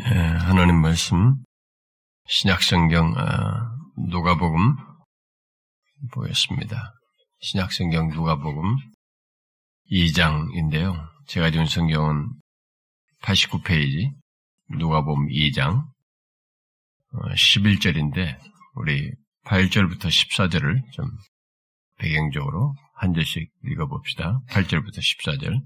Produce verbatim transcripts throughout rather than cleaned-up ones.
예, 하나님 말씀 신약성경 아, 누가복음 보겠습니다. 신약성경 누가복음 이 장인데요. 제가 지은 성경은 팔십구 페이지 누가복음 이 장 십일 절인데 우리 팔 절부터 십사 절을 좀 배경적으로 한 절씩 읽어봅시다. 팔 절부터 십사 절.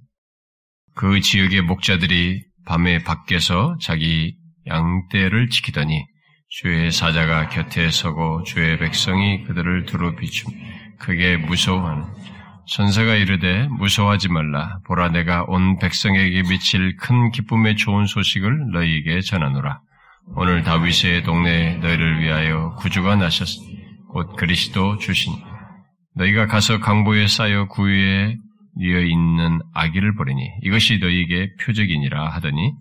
그 지역의 목자들이 밤에 밖에서 자기 양떼를 지키더니 주의 사자가 곁에 서고 주의 백성이 그들을 두루 비추며 크게 무서워하는 천사가 이르되 무서워하지 말라. 보라 내가 온 백성에게 미칠 큰 기쁨의 좋은 소식을 너희에게 전하노라. 오늘 다윗의 동네에 너희를 위하여 구주가 나셨으니 곧 그리스도 주시니 너희가 가서 강보에 쌓여 구유에 뉘어 있는 아기를 보리니 이것이 너희에게 표적이니라 하더니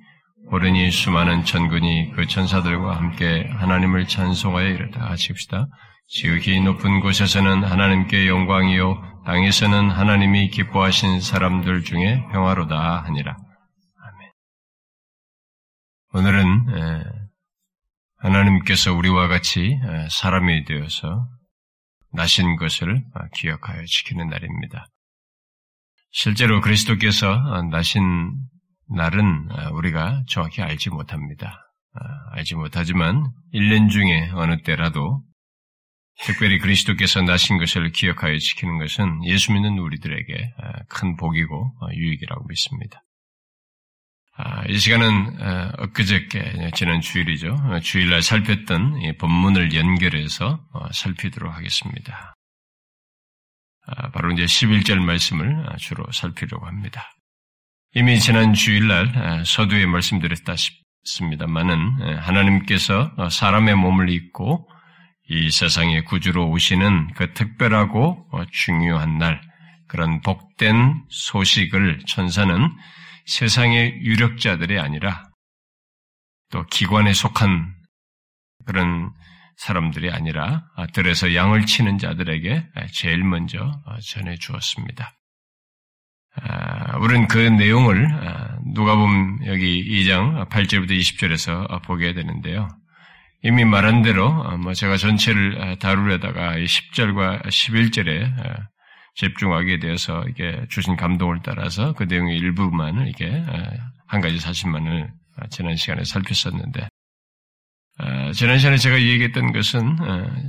보리니 수많은 천군이 그 천사들과 함께 하나님을 찬송하여 이르다 하십시다. 지극히 높은 곳에서는 하나님께 영광이요 땅에서는 하나님이 기뻐하신 사람들 중에 평화로다 하니라. 아멘. 오늘은 하나님께서 우리와 같이 사람이 되어서 나신 것을 기억하여 지키는 날입니다. 실제로 그리스도께서 나신 날은 우리가 정확히 알지 못합니다. 알지 못하지만 일 년 중에 어느 때라도 특별히 그리스도께서 나신 것을 기억하여 지키는 것은 예수 믿는 우리들에게 큰 복이고 유익이라고 믿습니다. 이 시간은 엊그저께 지난 주일이죠. 주일날 살폈던 이 본문을 연결해서 살피도록 하겠습니다. 바로 이제 십일 절 말씀을 주로 살피려고 합니다. 이미 지난 주일날 서두에 말씀드렸습니다만은 하나님께서 사람의 몸을 입고 이 세상의 구주로 오시는 그 특별하고 중요한 날, 그런 복된 소식을 천사는 세상의 유력자들이 아니라 또 기관에 속한 그런 사람들이 아니라 들에서 양을 치는 자들에게 제일 먼저 전해주었습니다. 우리는 그 내용을 누가복음 여기 이 장 팔 절부터 이십 절에서 보게 되는데요. 이미 말한 대로 제가 전체를 다루려다가 십 절과 십일 절에 집중하게 되어서 이게 주신 감동을 따라서 그 내용의 일부만을 이게 한 가지 사실만을 지난 시간에 살폈었는데. 지난 시간에 제가 얘기했던 것은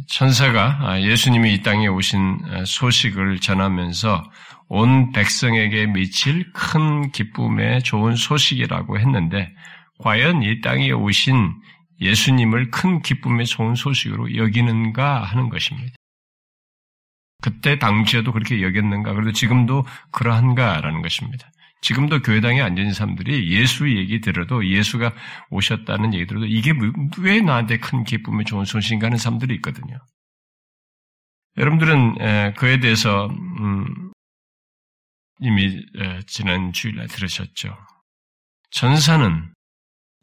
천사가 예수님이 이 땅에 오신 소식을 전하면서 온 백성에게 미칠 큰 기쁨의 좋은 소식이라고 했는데 과연 이 땅에 오신 예수님을 큰 기쁨의 좋은 소식으로 여기는가 하는 것입니다. 그때 당시에도 그렇게 여겼는가, 그래도 지금도 그러한가라는 것입니다. 지금도 교회당에 앉은 사람들이 예수 얘기 들어도 예수가 오셨다는 얘기 들어도 이게 왜 나한테 큰 기쁨의 좋은 소식인가 하는 사람들이 있거든요. 여러분들은 그에 대해서 음 이미 지난 주일날 들으셨죠. 전사는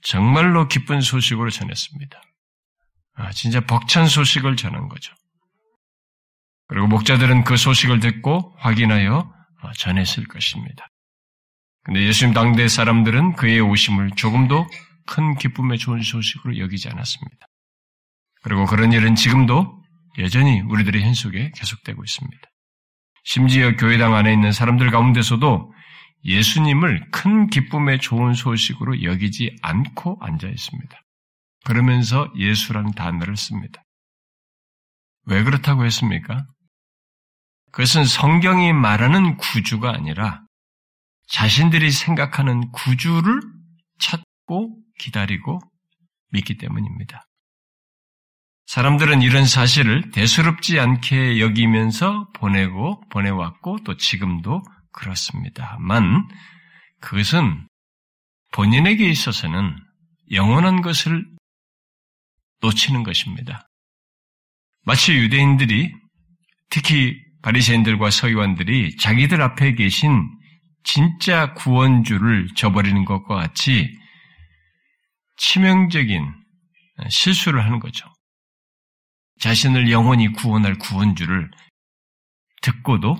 정말로 기쁜 소식으로 전했습니다. 아, 진짜 벅찬 소식을 전한 거죠. 그리고 목자들은 그 소식을 듣고 확인하여 전했을 것입니다. 근데 예수님 당대 사람들은 그의 오심을 조금도 큰 기쁨의 좋은 소식으로 여기지 않았습니다. 그리고 그런 일은 지금도 여전히 우리들의 현 속에 계속되고 있습니다. 심지어 교회당 안에 있는 사람들 가운데서도 예수님을 큰 기쁨의 좋은 소식으로 여기지 않고 앉아 있습니다. 그러면서 예수라는 단어를 씁니다. 왜 그렇다고 했습니까? 그것은 성경이 말하는 구주가 아니라 자신들이 생각하는 구주를 찾고 기다리고 믿기 때문입니다. 사람들은 이런 사실을 대수롭지 않게 여기면서 보내고 보내왔고 또 지금도 그렇습니다만 그것은 본인에게 있어서는 영원한 것을 놓치는 것입니다. 마치 유대인들이 특히 바리새인들과 서기관들이 자기들 앞에 계신 진짜 구원주를 저버리는 것과 같이 치명적인 실수를 하는 거죠. 자신을 영원히 구원할 구원주를 듣고도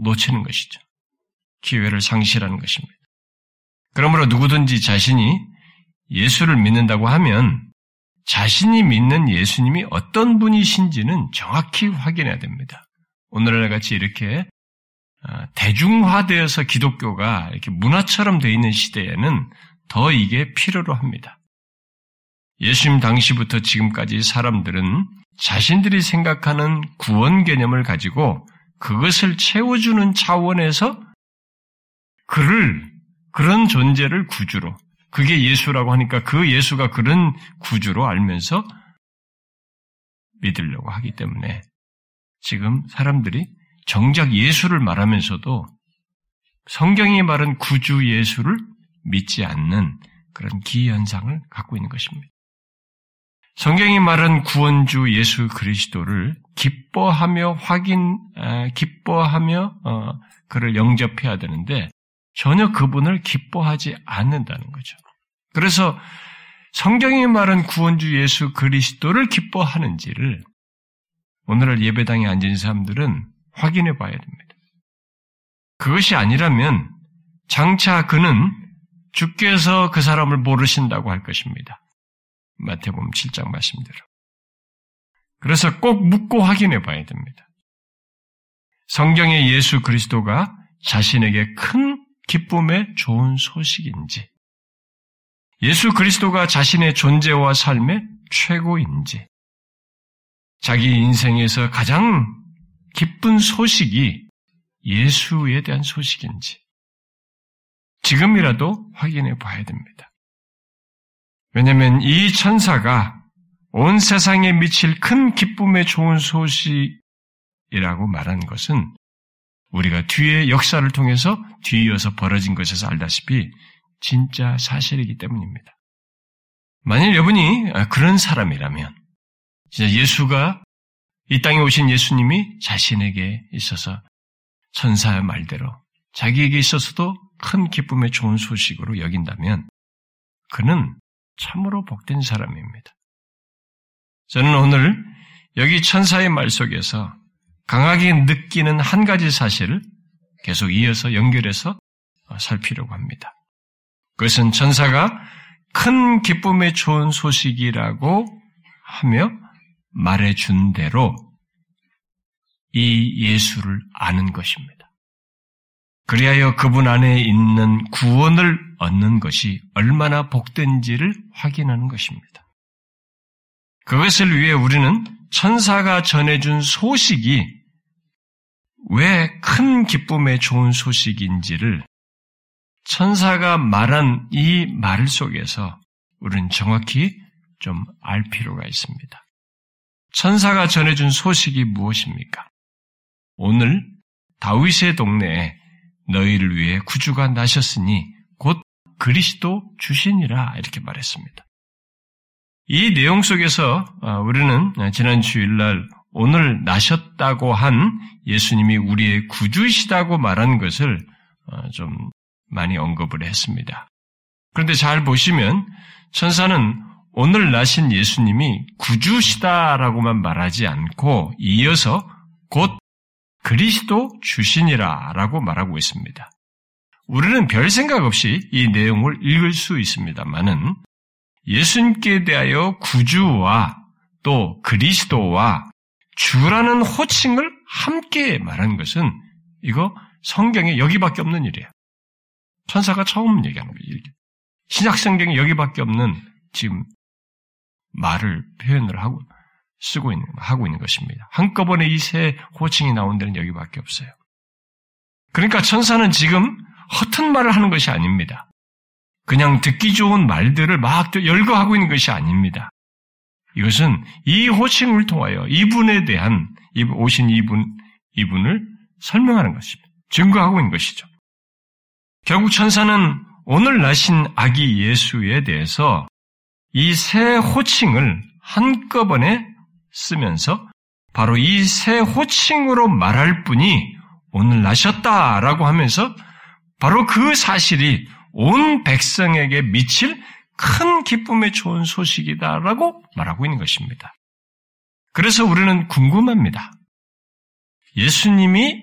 놓치는 것이죠. 기회를 상실하는 것입니다. 그러므로 누구든지 자신이 예수를 믿는다고 하면 자신이 믿는 예수님이 어떤 분이신지는 정확히 확인해야 됩니다. 오늘날 같이 이렇게 대중화되어서 기독교가 이렇게 문화처럼 되어 있는 시대에는 더 이게 필요로 합니다. 예수님 당시부터 지금까지 사람들은 자신들이 생각하는 구원 개념을 가지고 그것을 채워주는 차원에서 그를, 그런 존재를 구주로, 그게 예수라고 하니까 그 예수가 그런 구주로 알면서 믿으려고 하기 때문에 지금 사람들이 정작 예수를 말하면서도 성경이 말한 구주 예수를 믿지 않는 그런 기현상을 갖고 있는 것입니다. 성경이 말한 구원주 예수 그리스도를 기뻐하며 확인, 기뻐하며 그를 영접해야 되는데 전혀 그분을 기뻐하지 않는다는 거죠. 그래서 성경이 말한 구원주 예수 그리스도를 기뻐하는지를 오늘날 예배당에 앉은 사람들은 확인해 봐야 됩니다. 그것이 아니라면 장차 그는 주께서 그 사람을 모르신다고 할 것입니다. 마태복음 칠 장 말씀대로. 그래서 꼭 묻고 확인해 봐야 됩니다. 성경의 예수 그리스도가 자신에게 큰 기쁨의 좋은 소식인지, 예수 그리스도가 자신의 존재와 삶의 최고인지, 자기 인생에서 가장 기쁜 소식이 예수에 대한 소식인지 지금이라도 확인해 봐야 됩니다. 왜냐하면 이 천사가 온 세상에 미칠 큰 기쁨의 좋은 소식이라고 말한 것은 우리가 뒤에 역사를 통해서 뒤이어서 벌어진 것에서 알다시피 진짜 사실이기 때문입니다. 만일 여러분이 그런 사람이라면 진짜 예수가 이 땅에 오신 예수님이 자신에게 있어서 천사의 말대로 자기에게 있어서도 큰 기쁨의 좋은 소식으로 여긴다면 그는 참으로 복된 사람입니다. 저는 오늘 여기 천사의 말 속에서 강하게 느끼는 한 가지 사실을 계속 이어서 연결해서 살피려고 합니다. 그것은 천사가 큰 기쁨의 좋은 소식이라고 하며 말해준 대로 이 예수를 아는 것입니다. 그리하여 그분 안에 있는 구원을 얻는 것이 얼마나 복된지를 확인하는 것입니다. 그것을 위해 우리는 천사가 전해준 소식이 왜 큰 기쁨의 좋은 소식인지를 천사가 말한 이 말 속에서 우리는 정확히 좀 알 필요가 있습니다. 천사가 전해준 소식이 무엇입니까? 오늘 다윗의 동네에 너희를 위해 구주가 나셨으니 곧 그리스도 주시니라 이렇게 말했습니다. 이 내용 속에서 우리는 지난 주일날 오늘 나셨다고 한 예수님이 우리의 구주시다고 말한 것을 좀 많이 언급을 했습니다. 그런데 잘 보시면 천사는 오늘 나신 예수님이 구주시다라고만 말하지 않고 이어서 곧 그리스도 주시니라라고 말하고 있습니다. 우리는 별 생각 없이 이 내용을 읽을 수 있습니다만은 예수님께 대하여 구주와 또 그리스도와 주라는 호칭을 함께 말한 것은 이거 성경에 여기밖에 없는 일이에요. 천사가 처음 얘기하는 거예요. 신약 성경에 여기밖에 없는 지금 말을 표현을 하고 쓰고 있는 하고 있는 것입니다. 한꺼번에 이 세 호칭이 나온 데는 여기밖에 없어요. 그러니까 천사는 지금 허튼 말을 하는 것이 아닙니다. 그냥 듣기 좋은 말들을 막 열거하고 있는 것이 아닙니다. 이것은 이 호칭을 통하여 이분에 대한 오신 이분 이분을 설명하는 것입니다. 증거하고 있는 것이죠. 결국 천사는 오늘 나신 아기 예수에 대해서 이 세 호칭을 한꺼번에 쓰면서 바로 이 세 호칭으로 말할 분이 오늘 나셨다라고 하면서 바로 그 사실이 온 백성에게 미칠 큰 기쁨의 좋은 소식이다라고 말하고 있는 것입니다. 그래서 우리는 궁금합니다. 예수님이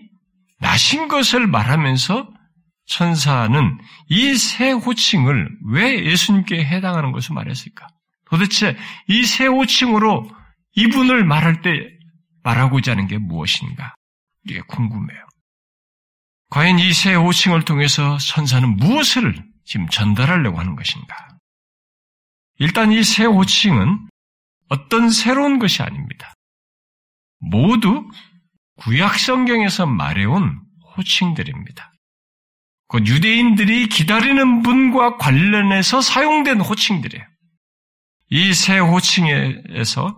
나신 것을 말하면서 천사는 이 세 호칭을 왜 예수님께 해당하는 것을 말했을까? 도대체 이 세 호칭으로 이분을 말할 때 말하고자 하는 게 무엇인가? 이게 궁금해요. 과연 이 세 호칭을 통해서 천사는 무엇을 지금 전달하려고 하는 것인가? 일단 이 세 호칭은 어떤 새로운 것이 아닙니다. 모두 구약 성경에서 말해온 호칭들입니다. 곧 유대인들이 기다리는 분과 관련해서 사용된 호칭들이에요. 이 세 호칭에서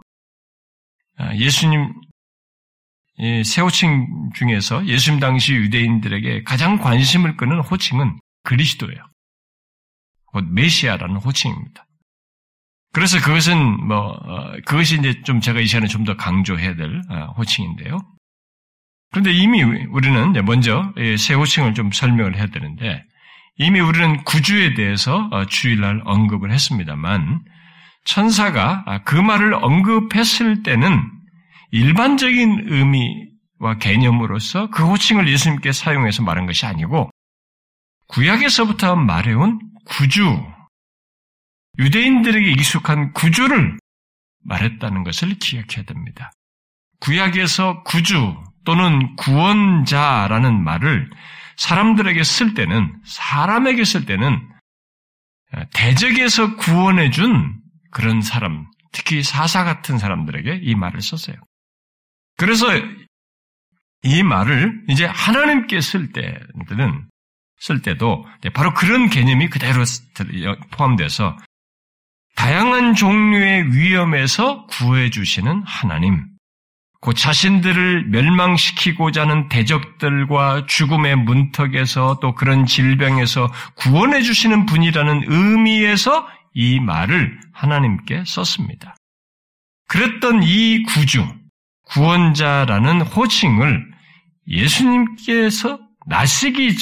예수님, 이 세 호칭 중에서 예수님 당시 유대인들에게 가장 관심을 끄는 호칭은 그리스도예요. 곧 메시아라는 호칭입니다. 그래서 그것은 뭐 그것이 이제 좀 제가 이 시간에 좀 더 강조해야 될 호칭인데요. 그런데 이미 우리는 먼저 세 호칭을 좀 설명을 해야 되는데 이미 우리는 구주에 대해서 주일날 언급을 했습니다만 천사가 그 말을 언급했을 때는 일반적인 의미와 개념으로서 그 호칭을 예수님께 사용해서 말한 것이 아니고 구약에서부터 말해온 구주, 유대인들에게 익숙한 구주를 말했다는 것을 기억해야 됩니다. 구약에서 구주 또는 구원자라는 말을 사람들에게 쓸 때는, 사람에게 쓸 때는 대적에서 구원해준 그런 사람, 특히 사사 같은 사람들에게 이 말을 썼어요. 그래서 이 말을 이제 하나님께 쓸 때는, 쓸 때도 바로 그런 개념이 그대로 포함돼서 다양한 종류의 위험에서 구해주시는 하나님, 곧 자신들을 멸망시키고자 하는 대적들과 죽음의 문턱에서 또 그런 질병에서 구원해주시는 분이라는 의미에서 이 말을 하나님께 썼습니다. 그랬던 이 구주, 구원자라는 호칭을 예수님께서 나시기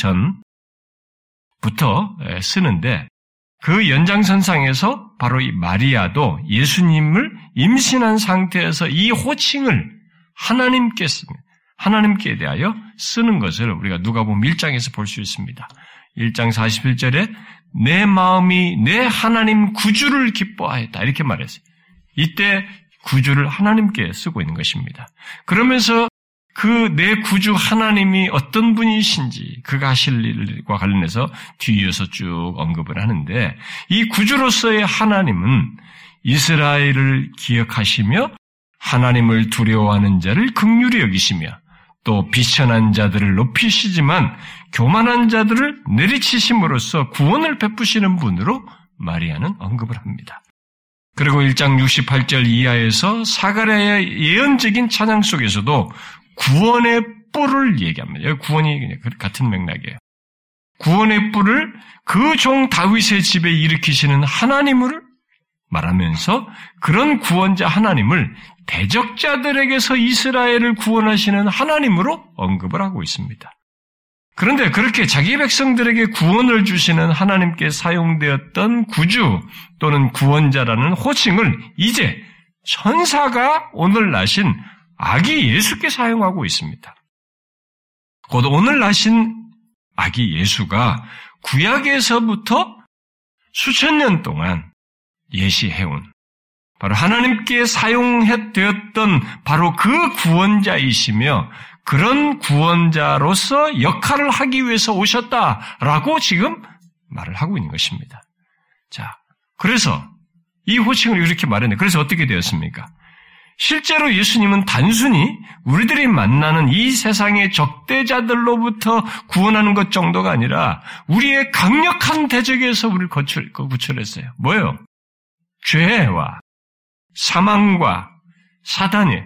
전부터 쓰는데 그 연장선상에서 바로 이 마리아도 예수님을 임신한 상태에서 이 호칭을 하나님께 씁니다. 하나님께 대하여 쓰는 것을 우리가 누가복음 일 장에서 볼 수 있습니다. 일 장 사십일 절에 내 마음이 내 하나님 구주를 기뻐하였다 이렇게 말했어요. 이때 구주를 하나님께 쓰고 있는 것입니다. 그러면서 그 내 구주 하나님이 어떤 분이신지 그가 하실 일과 관련해서 뒤에서 쭉 언급을 하는데 이 구주로서의 하나님은 이스라엘을 기억하시며 하나님을 두려워하는 자를 긍휼히 여기시며 또 비천한 자들을 높이시지만 교만한 자들을 내리치심으로써 구원을 베푸시는 분으로 마리아는 언급을 합니다. 그리고 일 장 육십팔 절 이하에서 사가랴의 예언적인 찬양 속에서도 구원의 뿔을 얘기합니다. 여기 구원이 같은 맥락이에요. 구원의 뿔을 그 종 다윗의 집에 일으키시는 하나님을 말하면서 그런 구원자 하나님을 대적자들에게서 이스라엘을 구원하시는 하나님으로 언급을 하고 있습니다. 그런데 그렇게 자기 백성들에게 구원을 주시는 하나님께 사용되었던 구주 또는 구원자라는 호칭을 이제 천사가 오늘 나신 아기 예수께 사용하고 있습니다. 곧 오늘 나신 아기 예수가 구약에서부터 수천 년 동안 예시해온 바로 하나님께 사용되었던 바로 그 구원자이시며 그런 구원자로서 역할을 하기 위해서 오셨다라고 지금 말을 하고 있는 것입니다. 자, 그래서 이 호칭을 이렇게 말했는데 그래서 어떻게 되었습니까? 실제로 예수님은 단순히 우리들이 만나는 이 세상의 적대자들로부터 구원하는 것 정도가 아니라 우리의 강력한 대적에서 우리를 구출했어요. 뭐예요? 죄와 사망과 사단이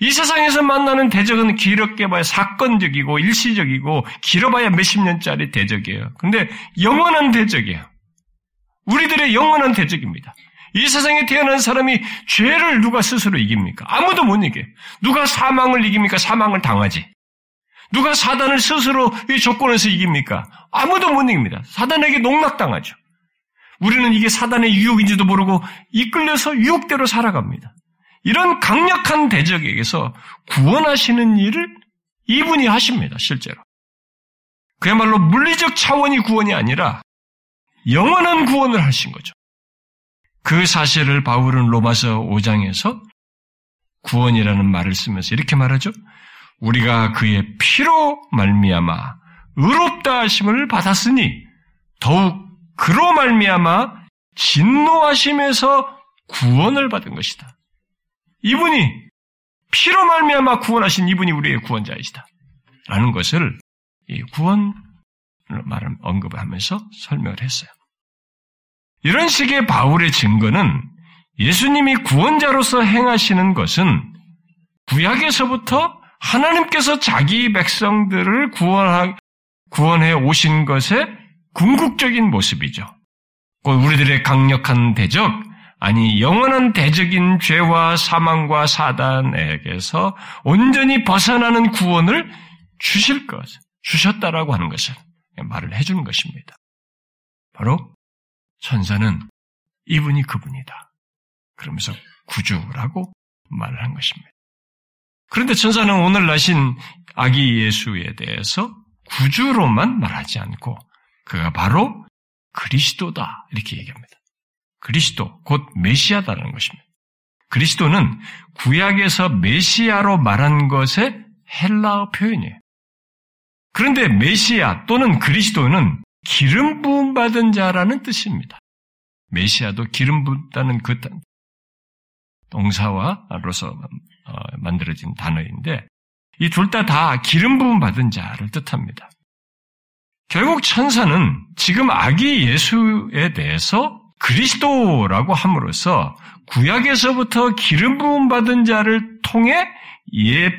이 세상에서 만나는 대적은 길게 봐야 사건적이고 일시적이고 길어봐야 몇십 년짜리 대적이에요. 근데 영원한 대적이에요. 우리들의 영원한 대적입니다. 이 세상에 태어난 사람이 죄를 누가 스스로 이깁니까? 아무도 못 이겨요. 누가 사망을 이깁니까? 사망을 당하지. 누가 사단을 스스로 이 조건에서 이깁니까? 아무도 못 이깁니다. 사단에게 농락당하죠. 우리는 이게 사단의 유혹인지도 모르고 이끌려서 유혹대로 살아갑니다. 이런 강력한 대적에게서 구원하시는 일을 이분이 하십니다, 실제로. 그야말로 물리적 차원이 구원이 아니라 영원한 구원을 하신 거죠. 그 사실을 바울은 로마서 오 장에서 구원이라는 말을 쓰면서 이렇게 말하죠. 우리가 그의 피로 말미암아 의롭다 하심을 받았으니 더욱 그로 말미암아 진노하심에서 구원을 받은 것이다. 이분이 피로 말미암아 구원하신 이분이 우리의 구원자이시다 라는 것을 이 구원을 말을 언급을 하면서 설명을 했어요. 이런 식의 바울의 증거는 예수님이 구원자로서 행하시는 것은 구약에서부터 하나님께서 자기 백성들을 구원하, 구원해 오신 것의 궁극적인 모습이죠. 곧 우리들의 강력한 대적, 아니 영원한 대적인 죄와 사망과 사단에게서 온전히 벗어나는 구원을 주실 것, 주셨다라고 하는 것을 말을 해주는 것입니다. 바로 천사는 이분이 그분이다. 그러면서 구주라고 말을 한 것입니다. 그런데 천사는 오늘 나신 아기 예수에 대해서 구주로만 말하지 않고 그가 바로 그리스도다 이렇게 얘기합니다. 그리스도, 곧 메시아다라는 것입니다. 그리스도는 구약에서 메시아로 말한 것의 헬라어 표현이에요. 그런데 메시아 또는 그리스도는 기름 부음 받은 자라는 뜻입니다. 메시아도 기름 붓다는 그 동사와로서 만들어진 단어인데 이 둘 다 다 기름 부음 받은 자를 뜻합니다. 결국 천사는 지금 아기 예수에 대해서 그리스도라고 함으로써 구약에서부터 기름 부음 받은 자를 통해 예,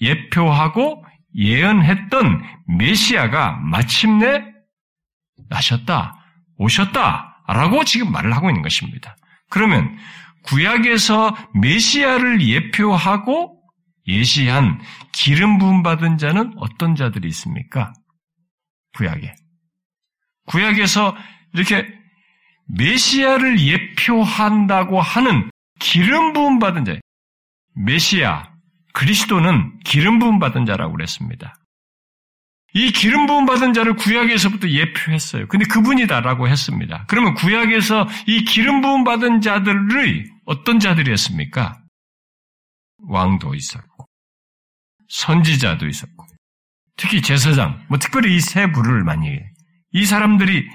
예표하고 예언했던 메시아가 마침내 나셨다, 오셨다라고 지금 말을 하고 있는 것입니다. 그러면 구약에서 메시아를 예표하고 예시한 기름 부음 받은 자는 어떤 자들이 있습니까? 구약에. 구약에서 이렇게 메시아를 예표한다고 하는 기름 부음 받은 자, 메시아, 그리스도는 기름 부음 받은 자라고 그랬습니다. 이 기름 부음 받은 자를 구약에서부터 예표했어요. 근데 그분이다라고 했습니다. 그러면 구약에서 이 기름 부음 받은 자들의 어떤 자들이었습니까? 왕도 있었고, 선지자도 있었고, 특히 제사장, 뭐 특별히 이 세 부류를 많이 해요. 이 사람들이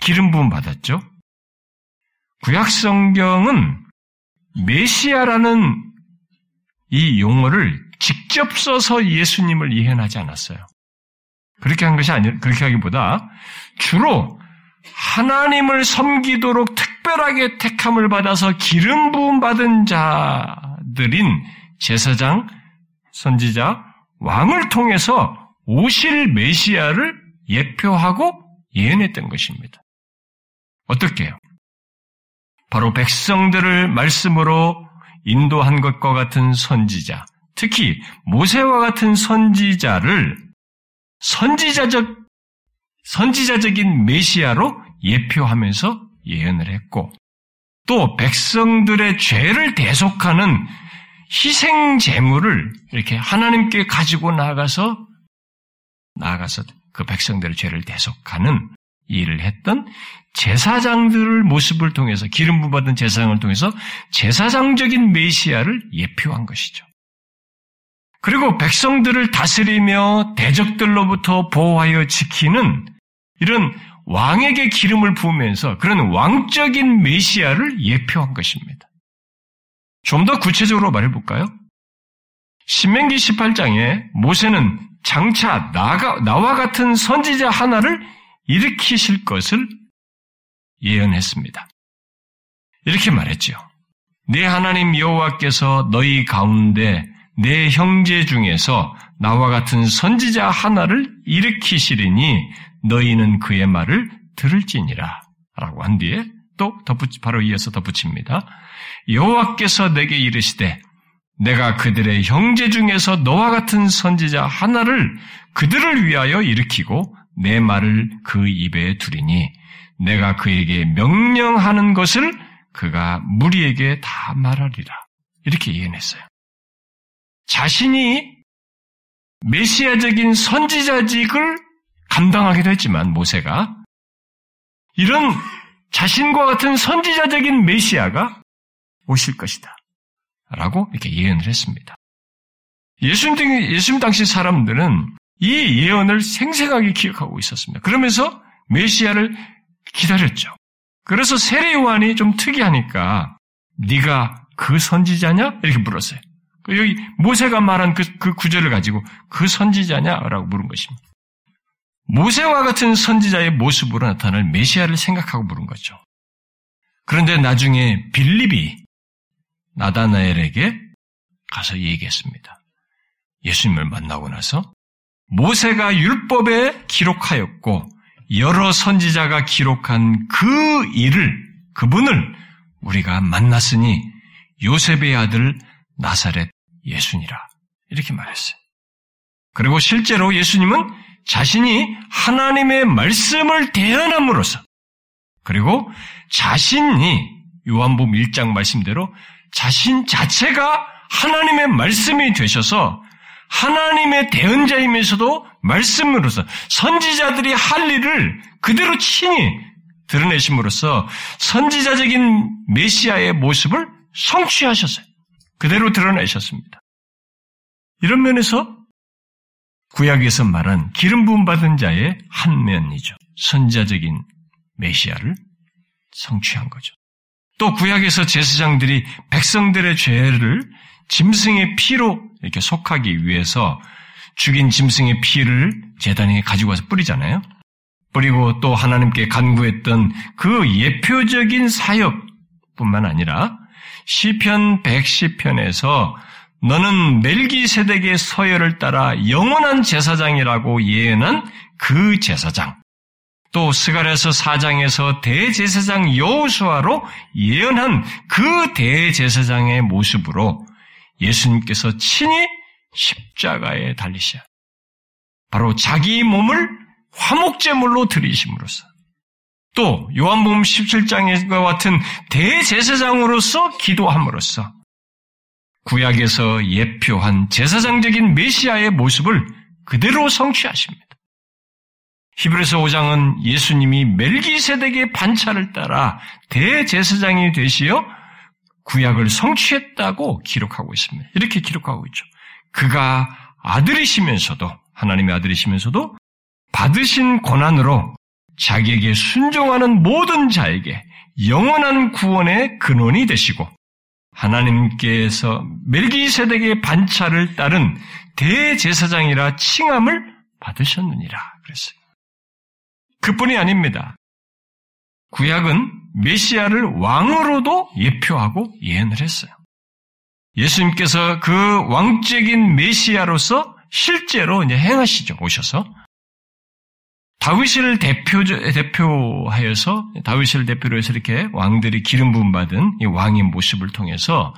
기름 부음 받았죠. 구약 성경은 메시아라는 이 용어를 직접 써서 예수님을 예언하지 않았어요. 그렇게 한 것이 아니, 그렇게 하기보다 주로 하나님을 섬기도록 특별하게 택함을 받아서 기름 부음 받은 자들인 제사장, 선지자, 왕을 통해서 오실 메시아를 예표하고 예언했던 것입니다. 어떻게요? 바로 백성들을 말씀으로 인도한 것과 같은 선지자, 특히 모세와 같은 선지자를 선지자적, 선지자적인 메시아로 예표하면서 예언을 했고, 또 백성들의 죄를 대속하는 희생 제물을 이렇게 하나님께 가지고 나아가서, 나아가서 그 백성들의 죄를 대속하는 일을 했던 제사장들을 모습을 통해서, 기름 부음 받은 제사장을 통해서 제사장적인 메시아를 예표한 것이죠. 그리고 백성들을 다스리며 대적들로부터 보호하여 지키는 이런 왕에게 기름을 부으면서 그런 왕적인 메시아를 예표한 것입니다. 좀 더 구체적으로 말해볼까요? 신명기 십팔 장에 모세는 장차 나가, 나와 같은 선지자 하나를 일으키실 것을 예언했습니다. 이렇게 말했지요. 내 하나님 여호와께서 너희 가운데 내 형제 중에서 나와 같은 선지자 하나를 일으키시리니 너희는 그의 말을 들을지니라 라고 한 뒤에 또 덧붙이, 바로 이어서 덧붙입니다. 여호와께서 내게 이르시되 내가 그들의 형제 중에서 너와 같은 선지자 하나를 그들을 위하여 일으키고 내 말을 그 입에 두리니 내가 그에게 명령하는 것을 그가 무리에게 다 말하리라. 이렇게 예언했어요. 자신이 메시아적인 선지자직을 감당하기도 했지만 모세가 이런 자신과 같은 선지자적인 메시아가 오실 것이다 라고 이렇게 예언을 했습니다. 예수님, 예수님 당시 사람들은 이 예언을 생생하게 기억하고 있었습니다. 그러면서 메시아를 기다렸죠. 그래서 세례 요한이 좀 특이하니까 네가 그 선지자냐? 이렇게 물었어요. 여기 모세가 말한 그, 그 구절을 가지고 그 선지자냐? 라고 물은 것입니다. 모세와 같은 선지자의 모습으로 나타날 메시아를 생각하고 물은 거죠. 그런데 나중에 빌립이 나다나엘에게 가서 얘기했습니다. 예수님을 만나고 나서 모세가 율법에 기록하였고 여러 선지자가 기록한 그 일을, 그분을 우리가 만났으니 요셉의 아들 나사렛 예수니라. 이렇게 말했어요. 그리고 실제로 예수님은 자신이 하나님의 말씀을 대언함으로써 그리고 자신이 요한복음 일 장 말씀대로 자신 자체가 하나님의 말씀이 되셔서 하나님의 대언자이면서도 말씀으로서 선지자들이 할 일을 그대로 친히 드러내심으로써 선지자적인 메시아의 모습을 성취하셨어요. 그대로 드러내셨습니다. 이런 면에서 구약에서 말한 기름 부음 받은 자의 한 면이죠. 선지자적인 메시아를 성취한 거죠. 또 구약에서 제사장들이 백성들의 죄를 짐승의 피로 이렇게 속하기 위해서 죽인 짐승의 피를 제단에 가지고 와서 뿌리잖아요. 뿌리고 또 하나님께 간구했던 그 예표적인 사역뿐만 아니라 시편 백십 편에서 너는 멜기세덱의 서열을 따라 영원한 제사장이라고 예언한 그 제사장, 또 스가랴서 사 장에서 대제사장 여호수아로 예언한 그 대제사장의 모습으로 예수님께서 친히 십자가에 달리시야 바로 자기 몸을 화목제물로 드리심으로써 또 요한복음 십칠 장과 같은 대제사장으로서 기도함으로써 구약에서 예표한 제사장적인 메시아의 모습을 그대로 성취하십니다. 히브리서 오 장은 예수님이 멜기세덱의 반차를 따라 대제사장이 되시어 구약을 성취했다고 기록하고 있습니다. 이렇게 기록하고 있죠. 그가 아들이시면서도 하나님의 아들이시면서도 받으신 고난으로 자기에게 순종하는 모든 자에게 영원한 구원의 근원이 되시고 하나님께서 멜기세덱의 반차를 따른 대제사장이라 칭함을 받으셨느니라 그랬어요. 그뿐이 아닙니다. 구약은 메시아를 왕으로도 예표하고 예언을 했어요. 예수님께서 그 왕적인 메시아로서 실제로 이제 행하시죠. 오셔서 다윗을 대표 대표하여서 다윗을 대표로 해서 이렇게 왕들이 기름 부음 받은 이 왕의 모습을 통해서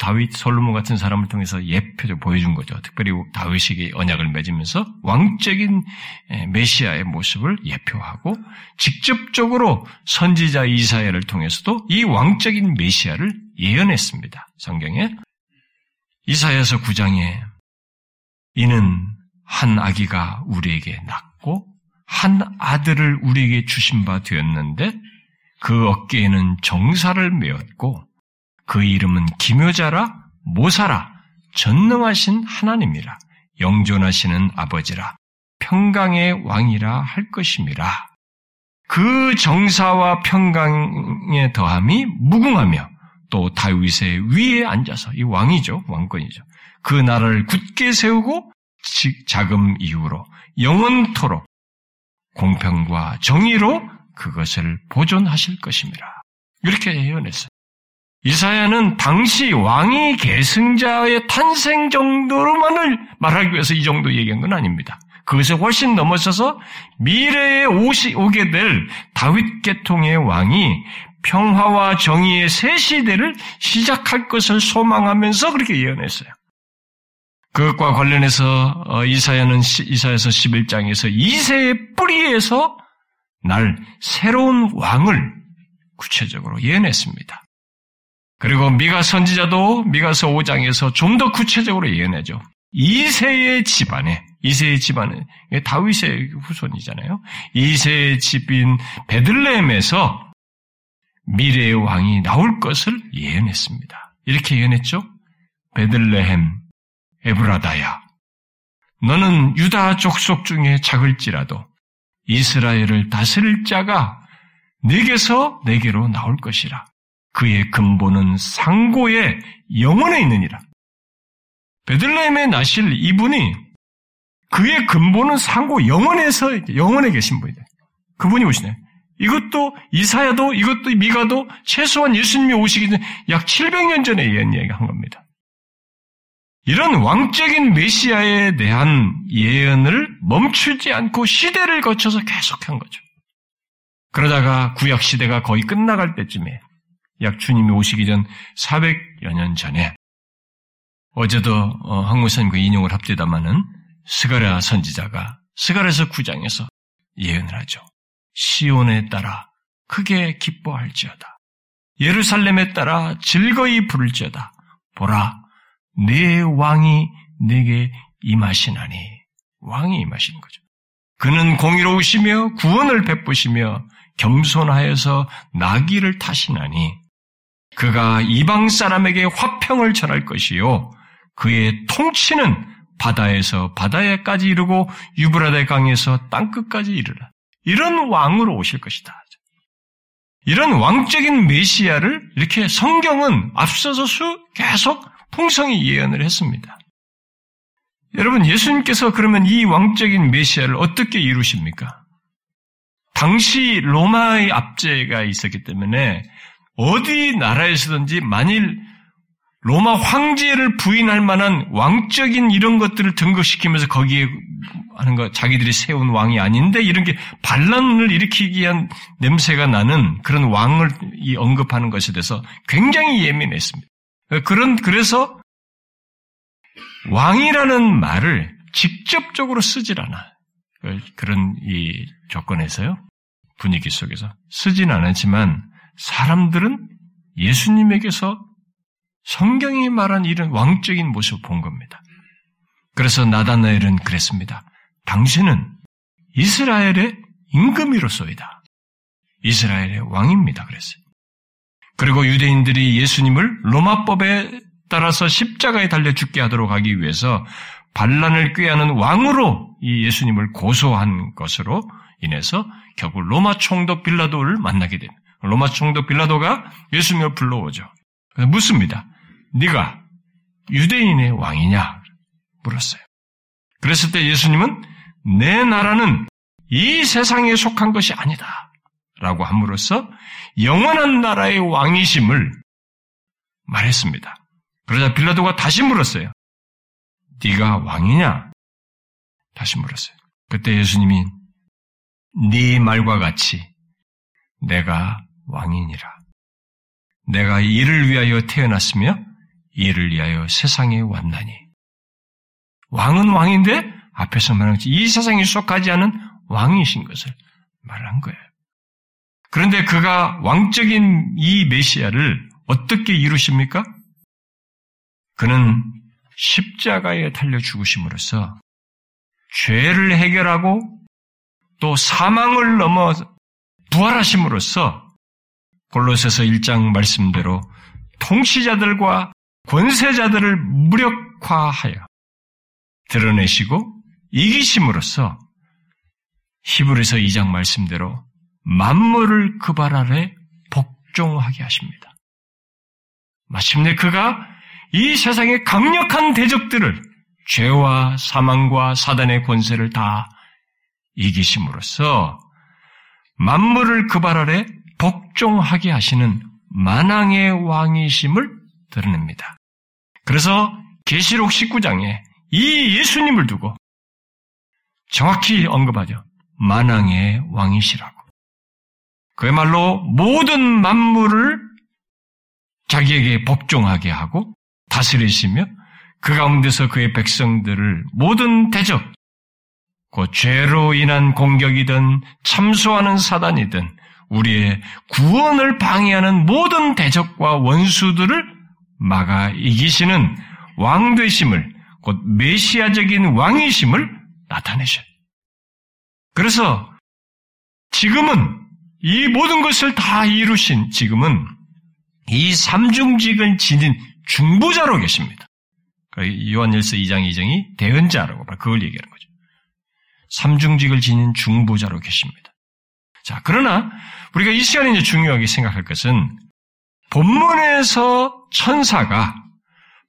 다윗 솔로몬 같은 사람을 통해서 예표로 보여준 거죠. 특별히 다윗에게 언약을 맺으면서 왕적인 메시아의 모습을 예표하고 직접적으로 선지자 이사야를 통해서도 이 왕적인 메시아를 예언했습니다. 성경에 이사야서 구 장에 이는 한 아기가 우리에게 낳고 한 아들을 우리에게 주신 바 되었는데 그 어깨에는 정사를 메었고 그 이름은 기묘자라 모사라 전능하신 하나님이라 영존하시는 아버지라 평강의 왕이라 할 것임이라 그 정사와 평강의 더함이 무궁하며 또 다윗의 위에 앉아서 이 왕이죠 왕권이죠 그 나라를 굳게 세우고 자금 이후로 영원토록 공평과 정의로 그것을 보존하실 것임이라 이렇게 예언했어요. 이사야는 당시 왕이 계승자의 탄생 정도로만을 말하기 위해서 이 정도 얘기한 건 아닙니다. 그것에 훨씬 넘어서서 미래에 오게 될 다윗 계통의 왕이 평화와 정의의 새 시대를 시작할 것을 소망하면서 그렇게 예언했어요. 그것과 관련해서 이사야는 이사야서 십일 장에서 이새의 뿌리에서 날 새로운 왕을 구체적으로 예언했습니다. 그리고 미가 선지자도 미가서 오 장에서 좀 더 구체적으로 예언하죠. 이새의 집안에, 이새의 집안에, 다윗의 후손이잖아요. 이새의 집인 베들레헴에서 미래의 왕이 나올 것을 예언했습니다. 이렇게 예언했죠. 베들레헴 에브라다야, 너는 유다 족속 중에 작을지라도 이스라엘을 다스릴 자가 네게서 네게로 나올 것이라. 그의 근본은 상고에 영원에 있느니라. 베들레헴에 나실 이분이 그의 근본은 상고 영원에서 영원에 계신 분이다. 그분이 오시네. 이것도 이사야도 이것도 미가도 최소한 예수님이 오시기 전 약 칠백 년 전에 예언한 겁니다. 이런 왕적인 메시아에 대한 예언을 멈추지 않고 시대를 거쳐서 계속한 거죠. 그러다가 구약 시대가 거의 끝나갈 때쯤에 약 주님이 오시기 전 사백여 년 전에 어제도 한국선 그 인용을 합디다마는 스가랴 선지자가 스가랴서 구 장에서 예언을 하죠. 시온에 따라 크게 기뻐할지어다. 예루살렘에 따라 즐거이 부를지어다. 보라, 네 왕이 네게 임하시나니. 왕이 임하시는 거죠. 그는 공의로우시며 구원을 베푸시며 겸손하여서 나귀를 타시나니 그가 이방 사람에게 화평을 전할 것이요 그의 통치는 바다에서 바다에까지 이르고 유브라데 강에서 땅끝까지 이르라. 이런 왕으로 오실 것이다. 이런 왕적인 메시아를 이렇게 성경은 앞서서 수 계속 풍성히 예언을 했습니다. 여러분, 예수님께서 그러면 이 왕적인 메시아를 어떻게 이루십니까? 당시 로마의 압제가 있었기 때문에 어디 나라에서든지 만일 로마 황제를 부인할 만한 왕적인 이런 것들을 등극시키면서 거기에 하는 거, 자기들이 세운 왕이 아닌데 이런 게 반란을 일으키기 위한 냄새가 나는 그런 왕을 언급하는 것에 대해서 굉장히 예민했습니다. 그런, 그래서 왕이라는 말을 직접적으로 쓰질 않아. 그런 이 조건에서요. 분위기 속에서. 쓰진 않았지만 사람들은 예수님에게서 성경이 말한 이런 왕적인 모습을 본 겁니다. 그래서 나다나엘은 그랬습니다. 당신은 이스라엘의 임금이로소이다. 이스라엘의 왕입니다. 그랬어요. 그리고 유대인들이 예수님을 로마법에 따라서 십자가에 달려 죽게 하도록 하기 위해서 반란을 꾀하는 왕으로 이 예수님을 고소한 것으로 인해서 결국 로마 총독 빌라도를 만나게 됩니다. 로마 총독 빌라도가 예수님을 불러오죠. 그래서 묻습니다. 네가 유대인의 왕이냐? 물었어요. 그랬을 때 예수님은 내 나라는 이 세상에 속한 것이 아니다. 라고 함으로써 영원한 나라의 왕이심을 말했습니다. 그러자 빌라도가 다시 물었어요. 네가 왕이냐? 다시 물었어요. 그때 예수님이 네 말과 같이 내가 왕이니라. 내가 이를 위하여 태어났으며 이를 위하여 세상에 왔나니. 왕은 왕인데 앞에서 말한 것이 이 세상에 속하지 않은 왕이신 것을 말한 거예요. 그런데 그가 왕적인 이 메시아를 어떻게 이루십니까? 그는 십자가에 달려 죽으심으로써 죄를 해결하고 또 사망을 넘어 부활하심으로써 골로새서 일 장 말씀대로 통치자들과 권세자들을 무력화하여 드러내시고 이기심으로써 히브리서 이 장 말씀대로 만물을 그 발 아래 복종하게 하십니다. 마침내 그가 이 세상의 강력한 대적들을 죄와 사망과 사단의 권세를 다 이기심으로써 만물을 그 발 아래 복종하게 하시는 만왕의 왕이심을 드러냅니다. 그래서 계시록 십구 장에 이 예수님을 두고 정확히 언급하죠. 만왕의 왕이시라고. 그야말로 모든 만물을 자기에게 복종하게 하고 다스리시며 그 가운데서 그의 백성들을 모든 대적, 그 죄로 인한 공격이든 참소하는 사단이든 우리의 구원을 방해하는 모든 대적과 원수들을 막아 이기시는 왕 되심을 곧 메시아적인 왕이심을 나타내셔요. 그래서 지금은 이 모든 것을 다 이루신 지금은 이 삼중직을 지닌 중보자로 계십니다. 요한일서 이 장 이 절이 대언자라고 그걸 얘기하는 거죠. 삼중직을 지닌 중보자로 계십니다. 자, 그러나 우리가 이 시간에 이제 중요하게 생각할 것은 본문에서 천사가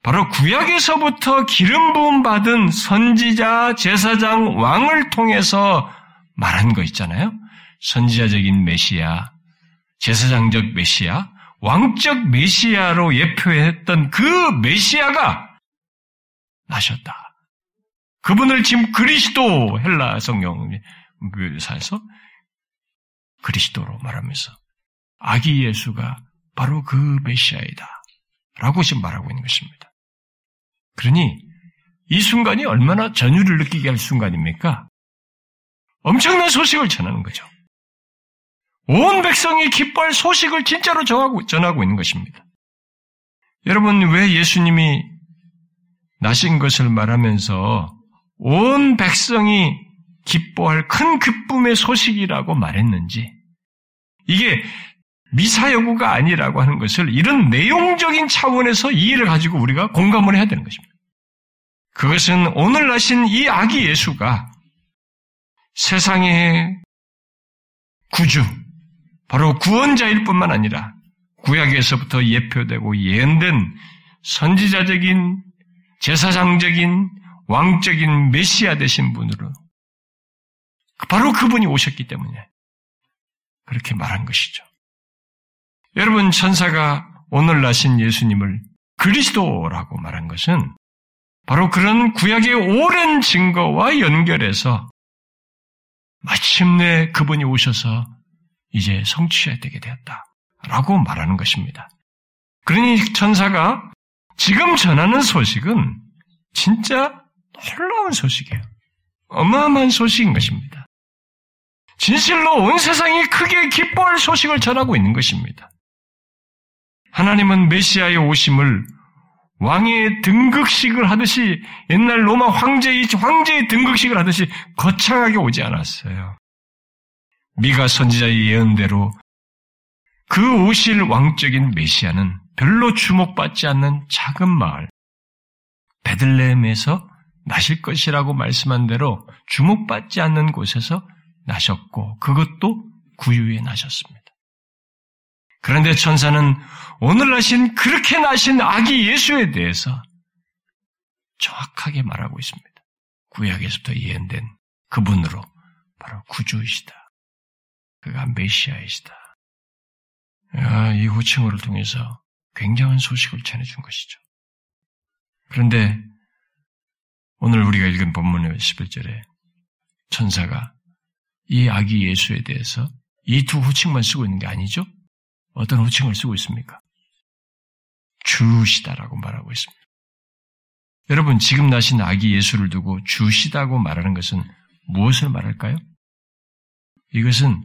바로 구약에서부터 기름 부음 받은 선지자, 제사장, 왕을 통해서 말한 거 있잖아요. 선지자적인 메시아, 제사장적 메시아, 왕적 메시아로 예표했던 그 메시아가 나셨다. 그분을 지금 그리스도 헬라 성경 묘사에서 그리스도로 말하면서 아기 예수가 바로 그 메시아이다 라고 지금 말하고 있는 것입니다. 그러니 이 순간이 얼마나 전율을 느끼게 할 순간입니까? 엄청난 소식을 전하는 거죠. 온 백성이 기뻐할 소식을 진짜로 전하고 있는 것입니다. 여러분, 왜 예수님이 나신 것을 말하면서 온 백성이 기뻐할 큰 기쁨의 소식이라고 말했는지, 이게 미사여구가 아니라고 하는 것을 이런 내용적인 차원에서 이해를 가지고 우리가 공감을 해야 되는 것입니다. 그것은 오늘 나신 이 아기 예수가 세상의 구주, 바로 구원자일 뿐만 아니라 구약에서부터 예표되고 예언된 선지자적인, 제사장적인, 왕적인 메시아 되신 분으로 바로 그분이 오셨기 때문에 그렇게 말한 것이죠. 여러분, 천사가 오늘 나신 예수님을 그리스도라고 말한 것은 바로 그런 구약의 오랜 증거와 연결해서 마침내 그분이 오셔서 이제 성취되게 되었다 라고 말하는 것입니다. 그러니 천사가 지금 전하는 소식은 진짜 놀라운 소식이에요. 어마어마한 소식인 것입니다. 진실로 온 세상이 크게 기뻐할 소식을 전하고 있는 것입니다. 하나님은 메시아의 오심을 왕의 등극식을 하듯이, 옛날 로마 황제의, 황제의 등극식을 하듯이 거창하게 오지 않았어요. 미가 선지자의 예언대로 그 오실 왕적인 메시아는 별로 주목받지 않는 작은 마을, 베들레헴에서 나실 것이라고 말씀한 대로 주목받지 않는 곳에서 나셨고, 그것도 구유에 나셨습니다. 그런데 천사는 오늘 나신, 그렇게 나신 아기 예수에 대해서 정확하게 말하고 있습니다. 구약에서부터 예언된 그분으로 바로 구주이시다. 그가 메시아이시다. 아, 이 호칭어를 통해서 굉장한 소식을 전해준 것이죠. 그런데 오늘 우리가 읽은 본문의 십일 절에 천사가 이 아기 예수에 대해서 이 두 호칭만 쓰고 있는 게 아니죠? 어떤 호칭을 쓰고 있습니까? 주시다라고 말하고 있습니다. 여러분, 지금 나신 아기 예수를 두고 주시다고 말하는 것은 무엇을 말할까요? 이것은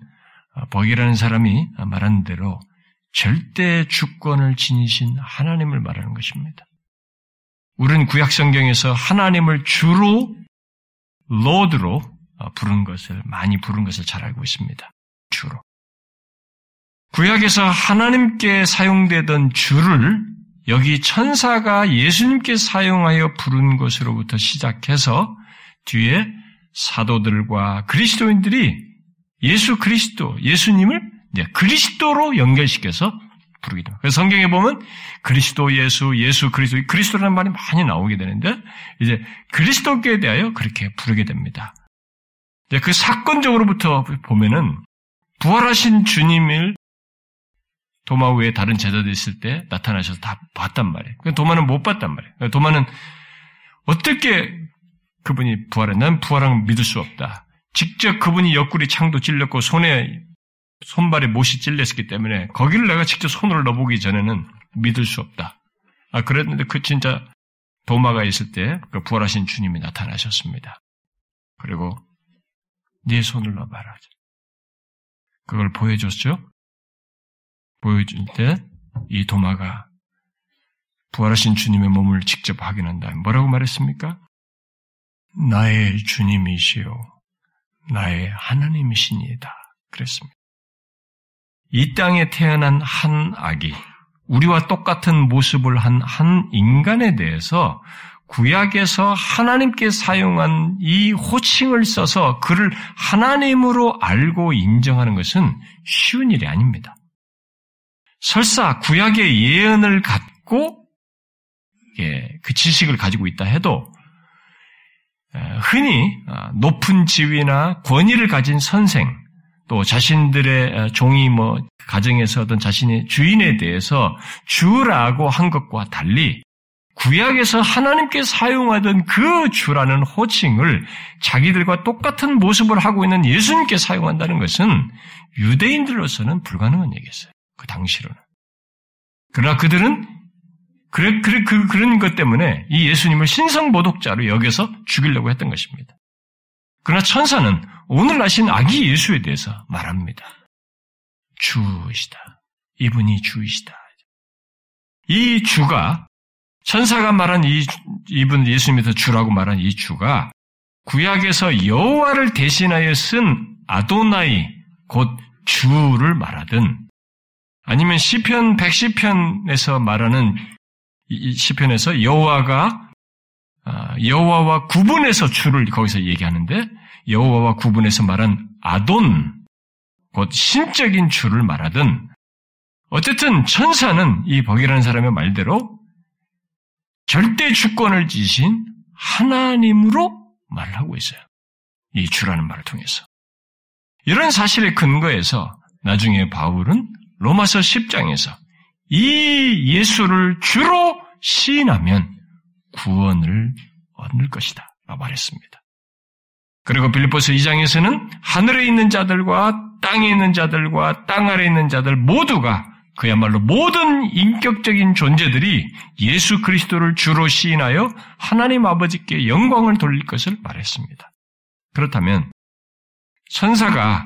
버기라는 사람이 말한 대로 절대 주권을 지니신 하나님을 말하는 것입니다. 우리는 구약 성경에서 하나님을 주로, 로드로 부른 것을, 많이 부른 것을 잘 알고 있습니다. 주로. 구약에서 하나님께 사용되던 주를 여기 천사가 예수님께 사용하여 부른 것으로부터 시작해서 뒤에 사도들과 그리스도인들이 예수 그리스도, 예수님을 이제 그리스도로 연결시켜서 부르기도 합니다. 그래서 성경에 보면 그리스도 예수, 예수 그리스도, 그리스도라는 말이 많이 나오게 되는데 이제 그리스도께 대하여 그렇게 부르게 됩니다. 이제 그 사건적으로부터 보면은 부활하신 주님을 도마 외에 다른 제자들이 있을 때 나타나셔서 다 봤단 말이에요. 도마는 못 봤단 말이에요. 도마는 어떻게 그분이 부활했나? 난 부활한 걸 믿을 수 없다. 직접 그분이 옆구리 창도 찔렸고 손에, 손발에 못이 찔렸기 때문에 거기를 내가 직접 손으로 넣어보기 전에는 믿을 수 없다. 아, 그랬는데 그 진짜 도마가 있을 때 그 부활하신 주님이 나타나셨습니다. 그리고 네 손을 넣어봐라. 그걸 보여줬죠? 보여줄 때 이 도마가 부활하신 주님의 몸을 직접 확인한다면 뭐라고 말했습니까? 나의 주님이시요 나의 하나님이시니이다 그랬습니다. 이 땅에 태어난 한 아기, 우리와 똑같은 모습을 한 한 인간에 대해서 구약에서 하나님께 사용한 이 호칭을 써서 그를 하나님으로 알고 인정하는 것은 쉬운 일이 아닙니다. 설사 구약의 예언을 갖고 예, 그 지식을 가지고 있다 해도 흔히 높은 지위나 권위를 가진 선생, 또 자신들의 종이 뭐 가정에서 어떤 자신의 주인에 대해서 주라고 한 것과 달리 구약에서 하나님께 사용하던 그 주라는 호칭을 자기들과 똑같은 모습을 하고 있는 예수님께 사용한다는 것은 유대인들로서는 불가능한 얘기였어요. 그 당시로는. 그러나 그들은 그래, 그래, 그, 그런 것 때문에 이 예수님을 신성모독자로 여겨서 죽이려고 했던 것입니다. 그러나 천사는 오늘 나신 아기 예수에 대해서 말합니다. 주이시다. 이분이 주이시다. 이 주가, 천사가 말한 이, 이분 예수님에서 주라고 말한 이 주가 구약에서 여호와를 대신하여 쓴 아도나이, 곧 주를 말하든 아니면 시편 백십 편에서 말하는 이 시편에서 여호와가 여호와와 구분해서 주를 거기서 얘기하는데 여호와와 구분해서 말한 아돈, 곧 신적인 주를 말하든 어쨌든 천사는 이 버기라는 사람의 말대로 절대 주권을 지신 하나님으로 말을 하고 있어요. 이 주라는 말을 통해서. 이런 사실의 근거에서 나중에 바울은 로마서 십 장에서 이 예수를 주로 시인하면 구원을 얻을 것이다 라고 말했습니다. 그리고 빌립보서 이 장에서는 하늘에 있는 자들과 땅에 있는 자들과 땅 아래에 있는 자들 모두가 그야말로 모든 인격적인 존재들이 예수 그리스도를 주로 시인하여 하나님 아버지께 영광을 돌릴 것을 말했습니다. 그렇다면 천사가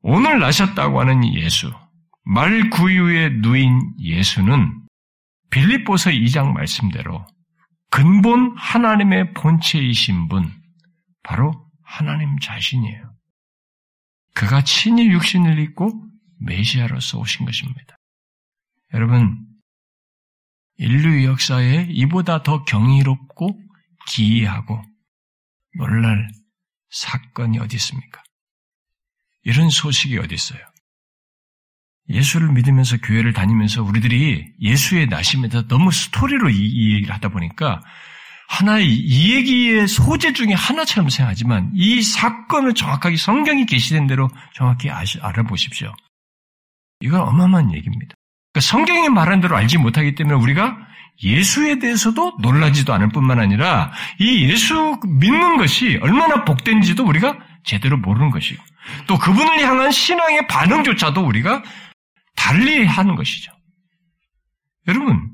오늘 나셨다고 하는 예수, 말 구유의 누인 예수는 빌립보서 이 장 말씀대로 근본 하나님의 본체이신 분, 바로 하나님 자신이에요. 그가 친히 육신을 입고 메시아로서 오신 것입니다. 여러분, 인류 역사에 이보다 더 경이롭고 기이하고 놀랄 사건이 어디 있습니까? 이런 소식이 어디 있어요? 예수를 믿으면서 교회를 다니면서 우리들이 예수의 나심에 대해서 너무 스토리로 이, 이 얘기를 하다 보니까 하나의 이 얘기의 소재 중에 하나처럼 생각하지만 이 사건을 정확하게 성경이 계시된 대로 정확히 아시, 알아보십시오. 이건 어마어마한 얘기입니다. 그러니까 성경이 말한 대로 알지 못하기 때문에 우리가 예수에 대해서도 놀라지도 않을 뿐만 아니라 이 예수 믿는 것이 얼마나 복된지도 우리가 제대로 모르는 것이고 또 그분을 향한 신앙의 반응조차도 우리가 달리 하는 것이죠. 여러분,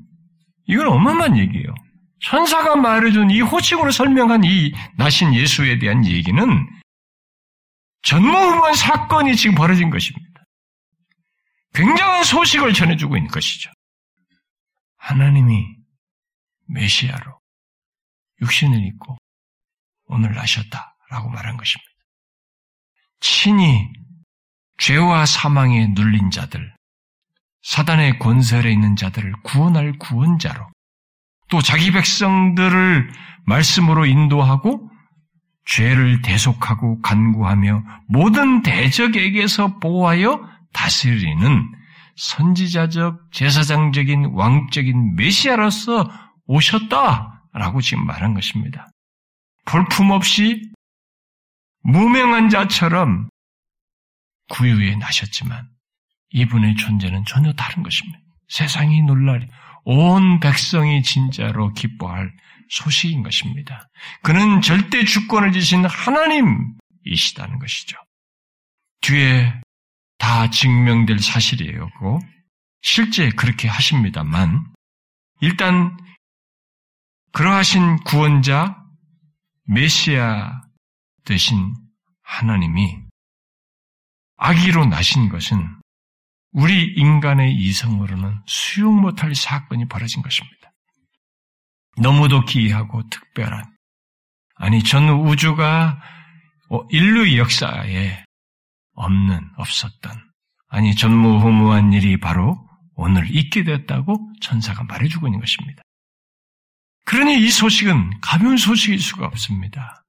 이건 어마어마한 얘기예요. 천사가 말해준 이 호칭으로 설명한 이 나신 예수에 대한 얘기는 전무후무한 사건이 지금 벌어진 것입니다. 굉장한 소식을 전해주고 있는 것이죠. 하나님이 메시아로 육신을 입고 오늘 나셨다라고 말한 것입니다. 친히 죄와 사망에 눌린 자들, 사단의 권세에 있는 자들을 구원할 구원자로, 또 자기 백성들을 말씀으로 인도하고 죄를 대속하고 간구하며 모든 대적에게서 보호하여 다스리는 선지자적, 제사장적인, 왕적인 메시아로서 오셨다라고 지금 말한 것입니다. 볼품없이 무명한 자처럼 구유에 나셨지만 이분의 존재는 전혀 다른 것입니다. 세상이 놀랄, 온 백성이 진짜로 기뻐할 소식인 것입니다. 그는 절대 주권을 지신 하나님이시다는 것이죠. 뒤에 다 증명될 사실이에요. 실제 그렇게 하십니다만 일단 그러하신 구원자 메시아 되신 하나님이 아기로 나신 것은 우리 인간의 이성으로는 수용 못할 사건이 벌어진 것입니다. 너무도 기이하고 특별한, 아니 전 우주가 인류 역사에 없는, 없었던, 아니 전무후무한 일이 바로 오늘 있게 됐다고 천사가 말해주고 있는 것입니다. 그러니 이 소식은 가벼운 소식일 수가 없습니다.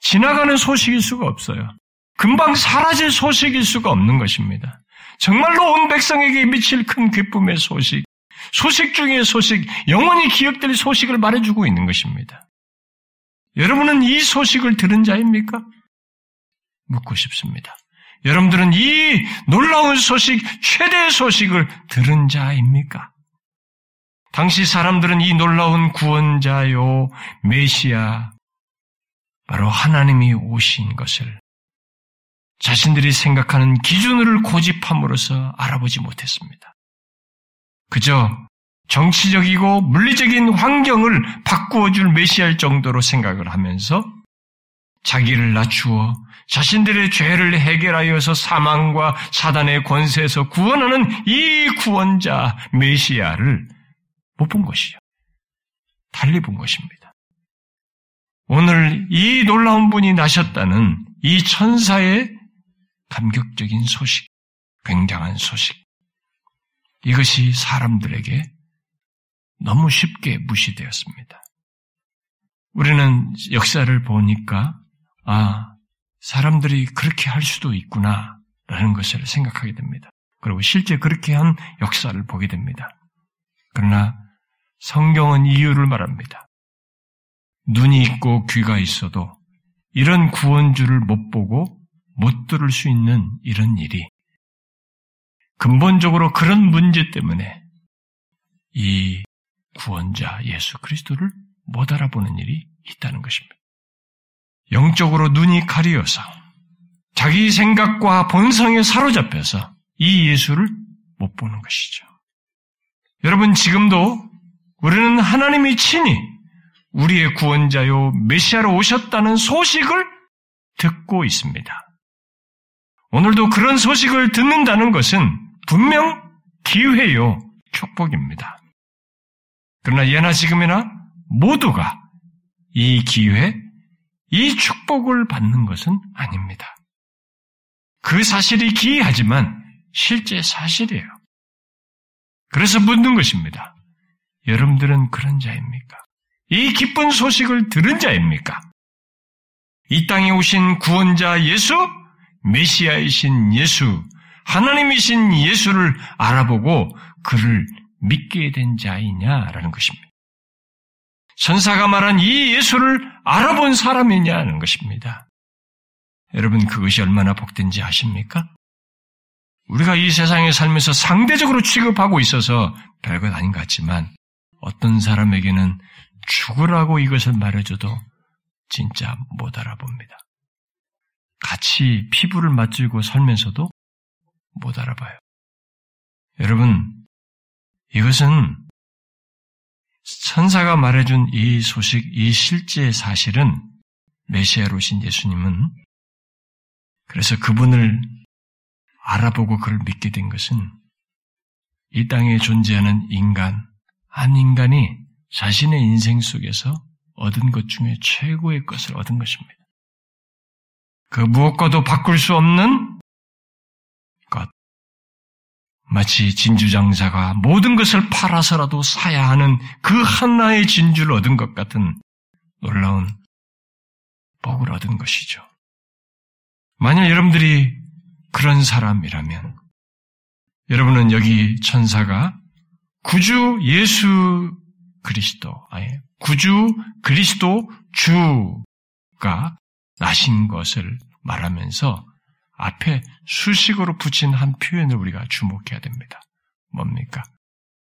지나가는 소식일 수가 없어요. 금방 사라질 소식일 수가 없는 것입니다. 정말로 온 백성에게 미칠 큰 기쁨의 소식, 소식 중의 소식, 영원히 기억될 소식을 말해주고 있는 것입니다. 여러분은 이 소식을 들은 자입니까? 묻고 싶습니다. 여러분들은 이 놀라운 소식, 최대의 소식을 들은 자입니까? 당시 사람들은 이 놀라운 구원자요, 메시아, 바로 하나님이 오신 것을 자신들이 생각하는 기준을 고집함으로써 알아보지 못했습니다. 그저 정치적이고 물리적인 환경을 바꾸어줄 메시아일 정도로 생각을 하면서 자기를 낮추어 자신들의 죄를 해결하여서 사망과 사단의 권세에서 구원하는 이 구원자 메시아를 못 본 것이죠. 달리 본 것입니다. 오늘 이 놀라운 분이 나셨다는 이 천사의 감격적인 소식, 굉장한 소식, 이것이 사람들에게 너무 쉽게 무시되었습니다. 우리는 역사를 보니까 아, 사람들이 그렇게 할 수도 있구나 라는 것을 생각하게 됩니다. 그리고 실제 그렇게 한 역사를 보게 됩니다. 그러나 성경은 이유를 말합니다. 눈이 있고 귀가 있어도 이런 구원주를 못 보고 못 들을 수 있는 이런 일이 근본적으로 그런 문제 때문에 이 구원자 예수 그리스도를 못 알아보는 일이 있다는 것입니다. 영적으로 눈이 가리어서 자기 생각과 본성에 사로잡혀서 이 예수를 못 보는 것이죠. 여러분, 지금도 우리는 하나님이 친히 우리의 구원자요 메시아로 오셨다는 소식을 듣고 있습니다. 오늘도 그런 소식을 듣는다는 것은 분명 기회요, 축복입니다. 그러나 예나 지금이나 모두가 이 기회, 이 축복을 받는 것은 아닙니다. 그 사실이 기이하지만 실제 사실이에요. 그래서 묻는 것입니다. 여러분들은 그런 자입니까? 이 기쁜 소식을 들은 자입니까? 이 땅에 오신 구원자 예수, 메시아이신 예수, 하나님이신 예수를 알아보고 그를 믿게 된 자이냐라는 것입니다. 천사가 말한 이 예수를 알아본 사람이냐는 것입니다. 여러분, 그것이 얼마나 복된지 아십니까? 우리가 이 세상에 살면서 상대적으로 취급하고 있어서 별것 아닌 것 같지만 어떤 사람에게는 죽으라고 이것을 말해줘도 진짜 못 알아봅니다. 같이 피부를 맞추고 살면서도 못 알아봐요. 여러분, 이것은 천사가 말해준 이 소식, 이 실제 사실은 메시아로 오신 예수님은 그래서 그분을 알아보고 그를 믿게 된 것은 이 땅에 존재하는 인간, 한 인간이 자신의 인생 속에서 얻은 것 중에 최고의 것을 얻은 것입니다. 그 무엇과도 바꿀 수 없는 것. 마치 진주장사가 모든 것을 팔아서라도 사야 하는 그 하나의 진주를 얻은 것 같은 놀라운 복을 얻은 것이죠. 만약 여러분들이 그런 사람이라면 여러분은 여기 천사가 구주 예수 그리스도, 아예 구주 그리스도 주가 나신 것을 말하면서 앞에 수식어로 붙인 한 표현을 우리가 주목해야 됩니다. 뭡니까?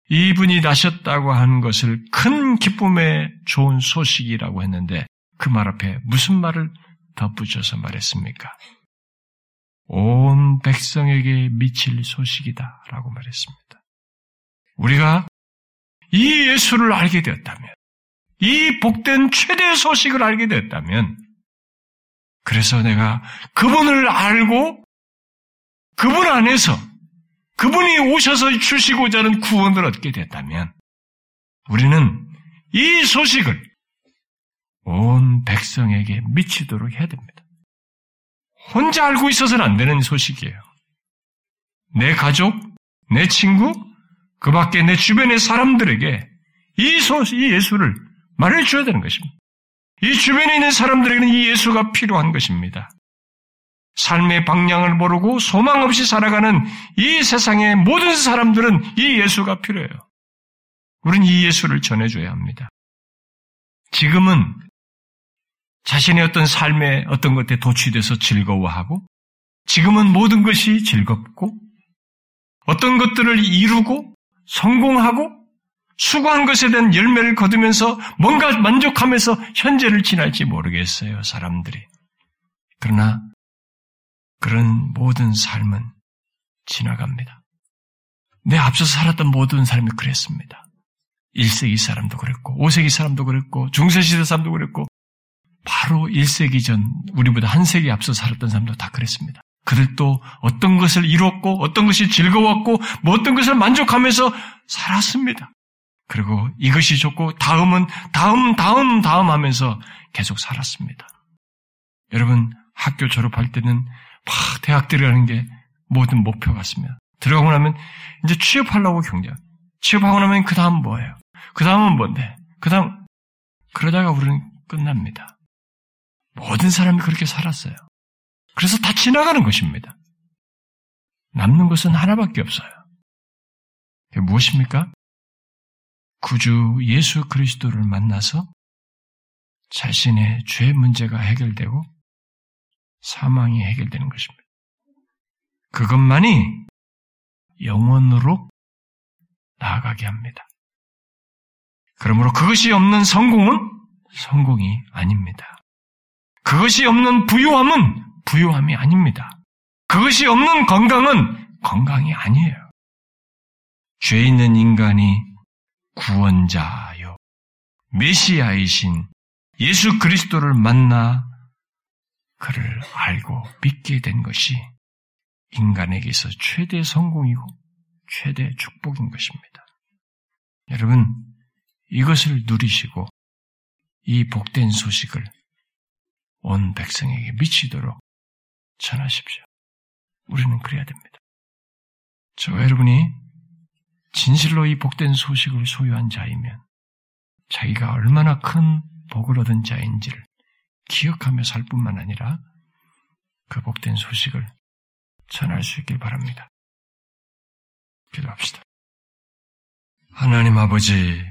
이분이 나셨다고 하는 것을 큰 기쁨의 좋은 소식이라고 했는데 그 말 앞에 무슨 말을 덧붙여서 말했습니까? 온 백성에게 미칠 소식이다라고 말했습니다. 우리가 이 예수를 알게 되었다면, 이 복된 최대의 소식을 알게 되었다면, 그래서 내가 그분을 알고 그분 안에서 그분이 오셔서 주시고자 하는 구원을 얻게 됐다면 우리는 이 소식을 온 백성에게 미치도록 해야 됩니다. 혼자 알고 있어서는 안 되는 소식이에요. 내 가족, 내 친구, 그 밖에 내 주변의 사람들에게 이 소식, 이 예수를 말해줘야 되는 것입니다. 이 주변에 있는 사람들에게는 이 예수가 필요한 것입니다. 삶의 방향을 모르고 소망 없이 살아가는 이 세상의 모든 사람들은 이 예수가 필요해요. 우리는 이 예수를 전해줘야 합니다. 지금은 자신의 어떤 삶의 어떤 것에 도취돼서 즐거워하고, 지금은 모든 것이 즐겁고 어떤 것들을 이루고 성공하고 수고한 것에 대한 열매를 거두면서 뭔가 만족하면서 현재를 지날지 모르겠어요, 사람들이. 그러나 그런 모든 삶은 지나갑니다. 내 앞서 살았던 모든 삶이 그랬습니다. 일 세기 사람도 그랬고, 오 세기 사람도 그랬고, 중세시대 사람도 그랬고, 바로 일 세기 전, 우리보다 한 세기 앞서 살았던 사람도 다 그랬습니다. 그들도 어떤 것을 이뤘고, 어떤 것이 즐거웠고, 뭐 어떤 것을 만족하면서 살았습니다. 그리고 이것이 좋고, 다음은, 다음, 다음, 다음 하면서 계속 살았습니다. 여러분, 학교 졸업할 때는 막 대학 들어가는 게 모든 목표 같습니다. 들어가고 나면 이제 취업하려고 경쟁. 취업하고 나면 그 다음 뭐예요? 그 다음은 뭔데? 그 다음. 그러다가 우리는 끝납니다. 모든 사람이 그렇게 살았어요. 그래서 다 지나가는 것입니다. 남는 것은 하나밖에 없어요. 그게 무엇입니까? 구주 예수 그리스도를 만나서 자신의 죄 문제가 해결되고 사망이 해결되는 것입니다. 그것만이 영원으로 나아가게 합니다. 그러므로 그것이 없는 성공은 성공이 아닙니다. 그것이 없는 부유함은 부유함이 아닙니다. 그것이 없는 건강은 건강이 아니에요. 죄 있는 인간이 구원자요, 메시아이신 예수 그리스도를 만나 그를 알고 믿게 된 것이 인간에게 있어 최대 성공이고 최대 축복인 것입니다. 여러분, 이것을 누리시고 이 복된 소식을 온 백성에게 미치도록 전하십시오. 우리는 그래야 됩니다. 저와 여러분이 진실로 이 복된 소식을 소유한 자이면 자기가 얼마나 큰 복을 얻은 자인지를 기억하며 살 뿐만 아니라 그 복된 소식을 전할 수 있길 바랍니다. 기도합시다. 하나님 아버지,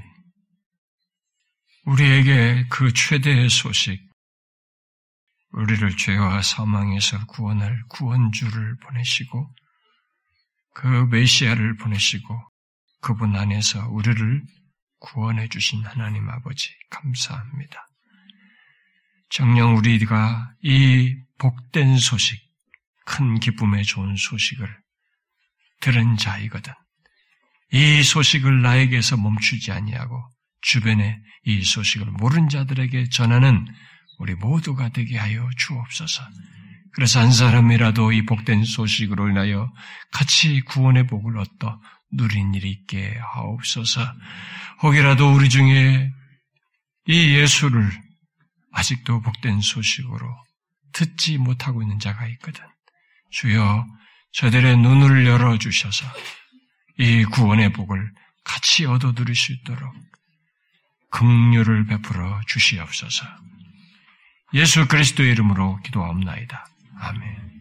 우리에게 그 최대의 소식, 우리를 죄와 사망에서 구원할 구원주를 보내시고 그 메시아를 보내시고 그분 안에서 우리를 구원해 주신 하나님 아버지 감사합니다. 정녕 우리가 이 복된 소식, 큰 기쁨의 좋은 소식을 들은 자이거든 이 소식을 나에게서 멈추지 아니하고 주변에 이 소식을 모르는 자들에게 전하는 우리 모두가 되게 하여 주옵소서. 그래서 한 사람이라도 이 복된 소식으로 인하여 같이 구원의 복을 얻어 누린 일이 있게 하옵소서. 혹이라도 우리 중에 이 예수를 아직도 복된 소식으로 듣지 못하고 있는 자가 있거든 주여, 저들의 눈을 열어주셔서 이 구원의 복을 같이 얻어 누릴 수 있도록 긍휼을 베풀어 주시옵소서. 예수 그리스도의 이름으로 기도하옵나이다. 아멘.